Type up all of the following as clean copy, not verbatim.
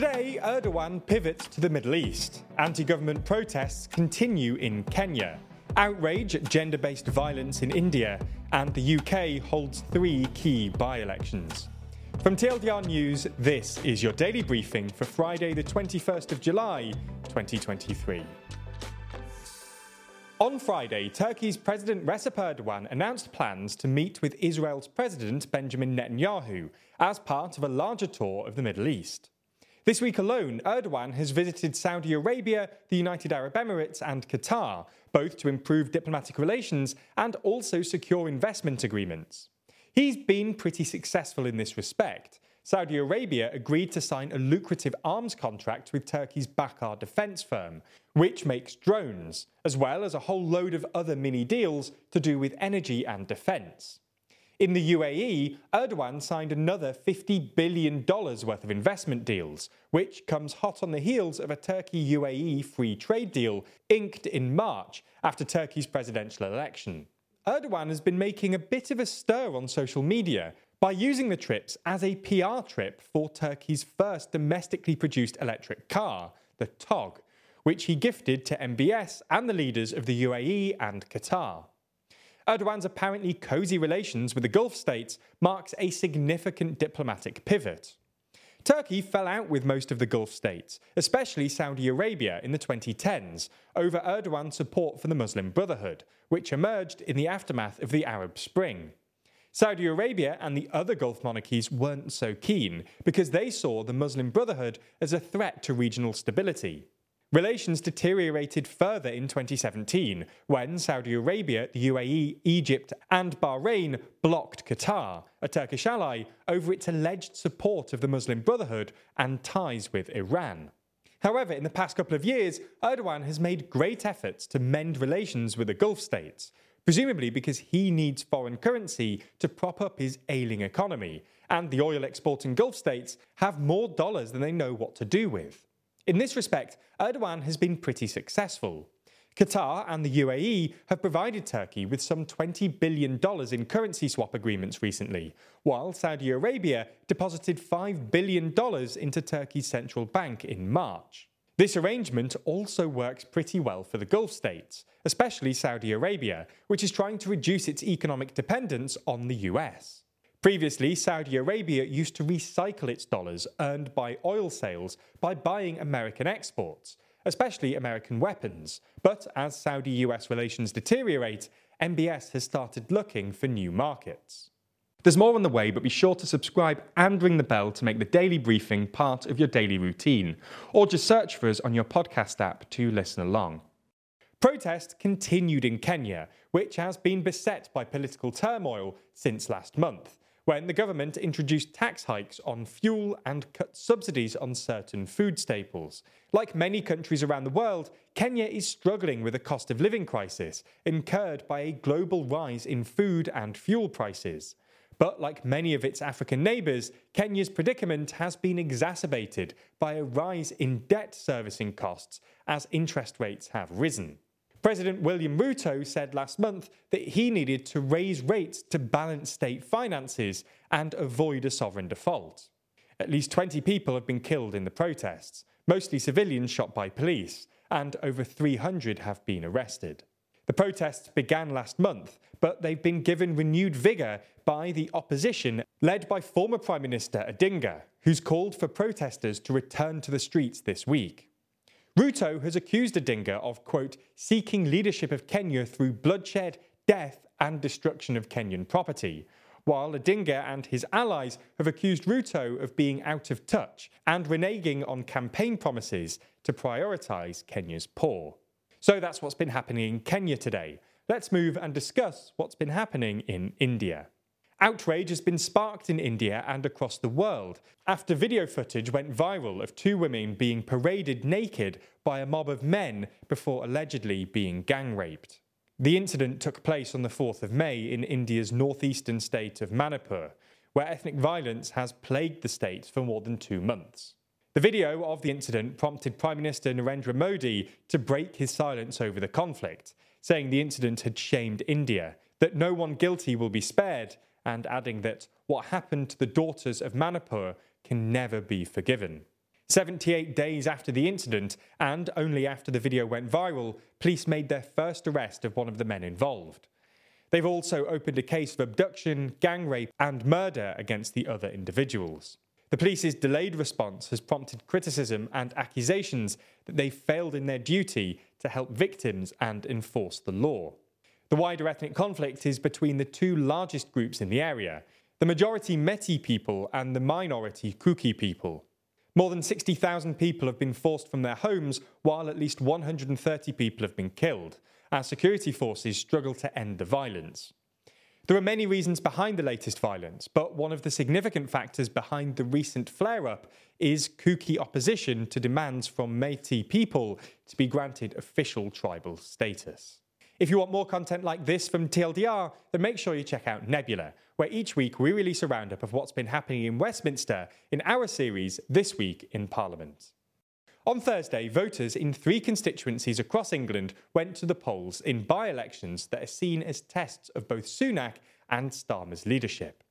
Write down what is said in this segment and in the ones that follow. Today, Erdogan pivots to the Middle East. Anti-government protests continue in Kenya. Outrage at gender-based violence in India. And the UK holds three key by-elections. From TLDR News, this is your daily briefing for Friday, the 21st of July, 2023. On Friday, Turkey's President Recep Erdogan announced plans to meet with Israel's President Benjamin Netanyahu as part of a larger tour of the Middle East. This week alone, Erdogan has visited Saudi Arabia, the United Arab Emirates and Qatar, both to improve diplomatic relations and also secure investment agreements. He's been pretty successful in this respect. Saudi Arabia agreed to sign a lucrative arms contract with Turkey's Bakar defence firm, which makes drones, as well as a whole load of other mini-deals to do with energy and defence. In the UAE, Erdogan signed another $50 billion worth of investment deals, which comes hot on the heels of a Turkey-UAE free trade deal inked in March after Turkey's presidential election. Erdogan has been making a bit of a stir on social media by using the trips as a PR trip for Turkey's first domestically produced electric car, the TOG, which he gifted to MBS and the leaders of the UAE and Qatar. Erdogan's apparently cosy relations with the Gulf states marks a significant diplomatic pivot. Turkey fell out with most of the Gulf states, especially Saudi Arabia in the 2010s, over Erdogan's support for the Muslim Brotherhood, which emerged in the aftermath of the Arab Spring. Saudi Arabia and the other Gulf monarchies weren't so keen because they saw the Muslim Brotherhood as a threat to regional stability. Relations deteriorated further in 2017 when Saudi Arabia, the UAE, Egypt and Bahrain blocked Qatar, a Turkish ally, over its alleged support of the Muslim Brotherhood and ties with Iran. However, in the past couple of years, Erdogan has made great efforts to mend relations with the Gulf states, presumably because he needs foreign currency to prop up his ailing economy, and the oil-exporting Gulf states have more dollars than they know what to do with. In this respect, Erdogan has been pretty successful. Qatar and the UAE have provided Turkey with some $20 billion in currency swap agreements recently, while Saudi Arabia deposited $5 billion into Turkey's central bank in March. This arrangement also works pretty well for the Gulf states, especially Saudi Arabia, which is trying to reduce its economic dependence on the US. Previously, Saudi Arabia used to recycle its dollars earned by oil sales by buying American exports, especially American weapons. But as Saudi-US relations deteriorate, MBS has started looking for new markets. There's more on the way, but be sure to subscribe and ring the bell to make the daily briefing part of your daily routine. Or just search for us on your podcast app to listen along. Protests continued in Kenya, which has been beset by political turmoil since last month, when the government introduced tax hikes on fuel and cut subsidies on certain food staples. Like many countries around the world, Kenya is struggling with a cost of living crisis incurred by a global rise in food and fuel prices. But like many of its African neighbours, Kenya's predicament has been exacerbated by a rise in debt servicing costs as interest rates have risen. President William Ruto said last month that he needed to raise rates to balance state finances and avoid a sovereign default. At least 20 people have been killed in the protests, mostly civilians shot by police, and over 300 have been arrested. The protests began last month, but they've been given renewed vigour by the opposition, led by former Prime Minister Odinga, who's called for protesters to return to the streets this week. Ruto has accused Odinga of, quote, seeking leadership of Kenya through bloodshed, death and destruction of Kenyan property, while Odinga and his allies have accused Ruto of being out of touch and reneging on campaign promises to prioritise Kenya's poor. So that's what's been happening in Kenya today. Let's move and discuss what's been happening in India. Outrage has been sparked in India and across the world after video footage went viral of two women being paraded naked by a mob of men before allegedly being gang raped. The incident took place on the 4th of May in India's northeastern state of Manipur, where ethnic violence has plagued the state for more than 2 months. The video of the incident prompted Prime Minister Narendra Modi to break his silence over the conflict, saying the incident had shamed India, that no one guilty will be spared, and adding that what happened to the daughters of Manipur can never be forgiven. 78 days after the incident, and only after the video went viral, police made their first arrest of one of the men involved. They've also opened a case of abduction, gang rape, and murder against the other individuals. The police's delayed response has prompted criticism and accusations that they failed in their duty to help victims and enforce the law. The wider ethnic conflict is between the two largest groups in the area, the majority Metis people and the minority Kuki people. More than 60,000 people have been forced from their homes, while at least 130 people have been killed, as security forces struggle to end the violence. There are many reasons behind the latest violence, but one of the significant factors behind the recent flare-up is Kuki opposition to demands from Metis people to be granted official tribal status. If you want more content like this from TLDR, then make sure you check out Nebula, where each week we release a roundup of what's been happening in Westminster in our series, This Week in Parliament. On Thursday, voters in three constituencies across England went to the polls in by-elections that are seen as tests of both Sunak and Starmer's leadership.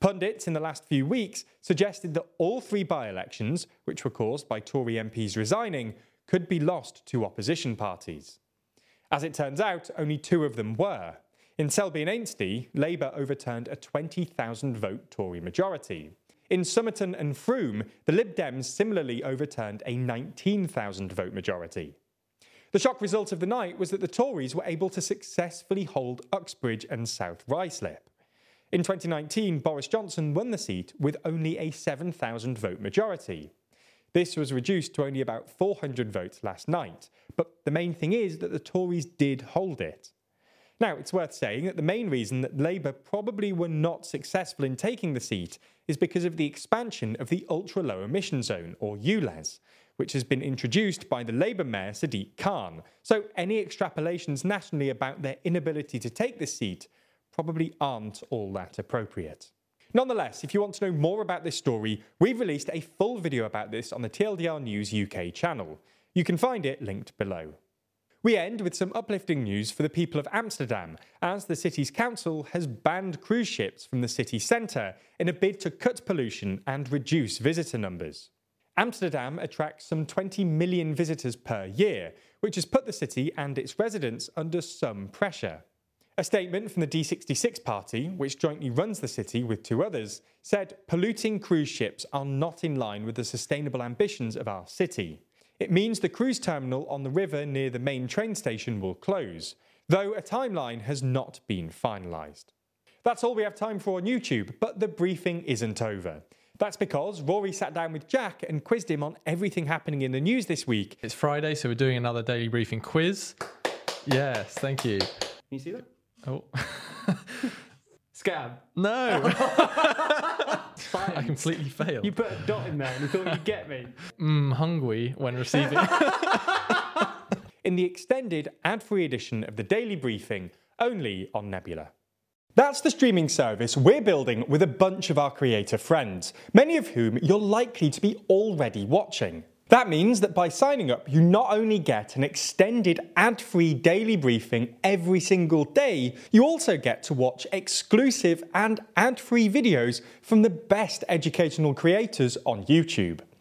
Pundits in the last few weeks suggested that all three by-elections, which were caused by Tory MPs resigning, could be lost to opposition parties. As it turns out, only two of them were. In Selby and Ainsty, Labour overturned a 20,000-vote Tory majority. In Somerton and Frome, the Lib Dems similarly overturned a 19,000-vote majority. The shock result of the night was that the Tories were able to successfully hold Uxbridge and South Ruislip. In 2019, Boris Johnson won the seat with only a 7,000-vote majority. This was reduced to only about 400 votes last night, but the main thing is that the Tories did hold it. Now, it's worth saying that the main reason that Labour probably were not successful in taking the seat is because of the expansion of the Ultra Low Emission Zone, or ULEZ, which has been introduced by the Labour Mayor Sadiq Khan, so any extrapolations nationally about their inability to take the seat probably aren't all that appropriate. Nonetheless, if you want to know more about this story, we've released a full video about this on the TLDR News UK channel. You can find it linked below. We end with some uplifting news for the people of Amsterdam, as the city's council has banned cruise ships from the city centre in a bid to cut pollution and reduce visitor numbers. Amsterdam attracts some 20 million visitors per year, which has put the city and its residents under some pressure. A statement from the D66 party, which jointly runs the city with two others, said polluting cruise ships are not in line with the sustainable ambitions of our city. It means the cruise terminal on the river near the main train station will close, though a timeline has not been finalised. That's all we have time for on YouTube, but the briefing isn't over. That's because Rory sat down with Jack and quizzed him on everything happening in the news this week. It's Friday, so we're doing another daily briefing quiz. Yes, thank you. Can you see that? Oh. Scab. No. I completely failed. You put a dot in there and you thought you'd get me. Hungry when receiving. In the extended ad-free edition of the Daily Briefing, only on Nebula. That's the streaming service we're building with a bunch of our creator friends, many of whom you're likely to be already watching. That means that by signing up, you not only get an extended ad-free daily briefing every single day, you also get to watch exclusive and ad-free videos from the best educational creators on YouTube.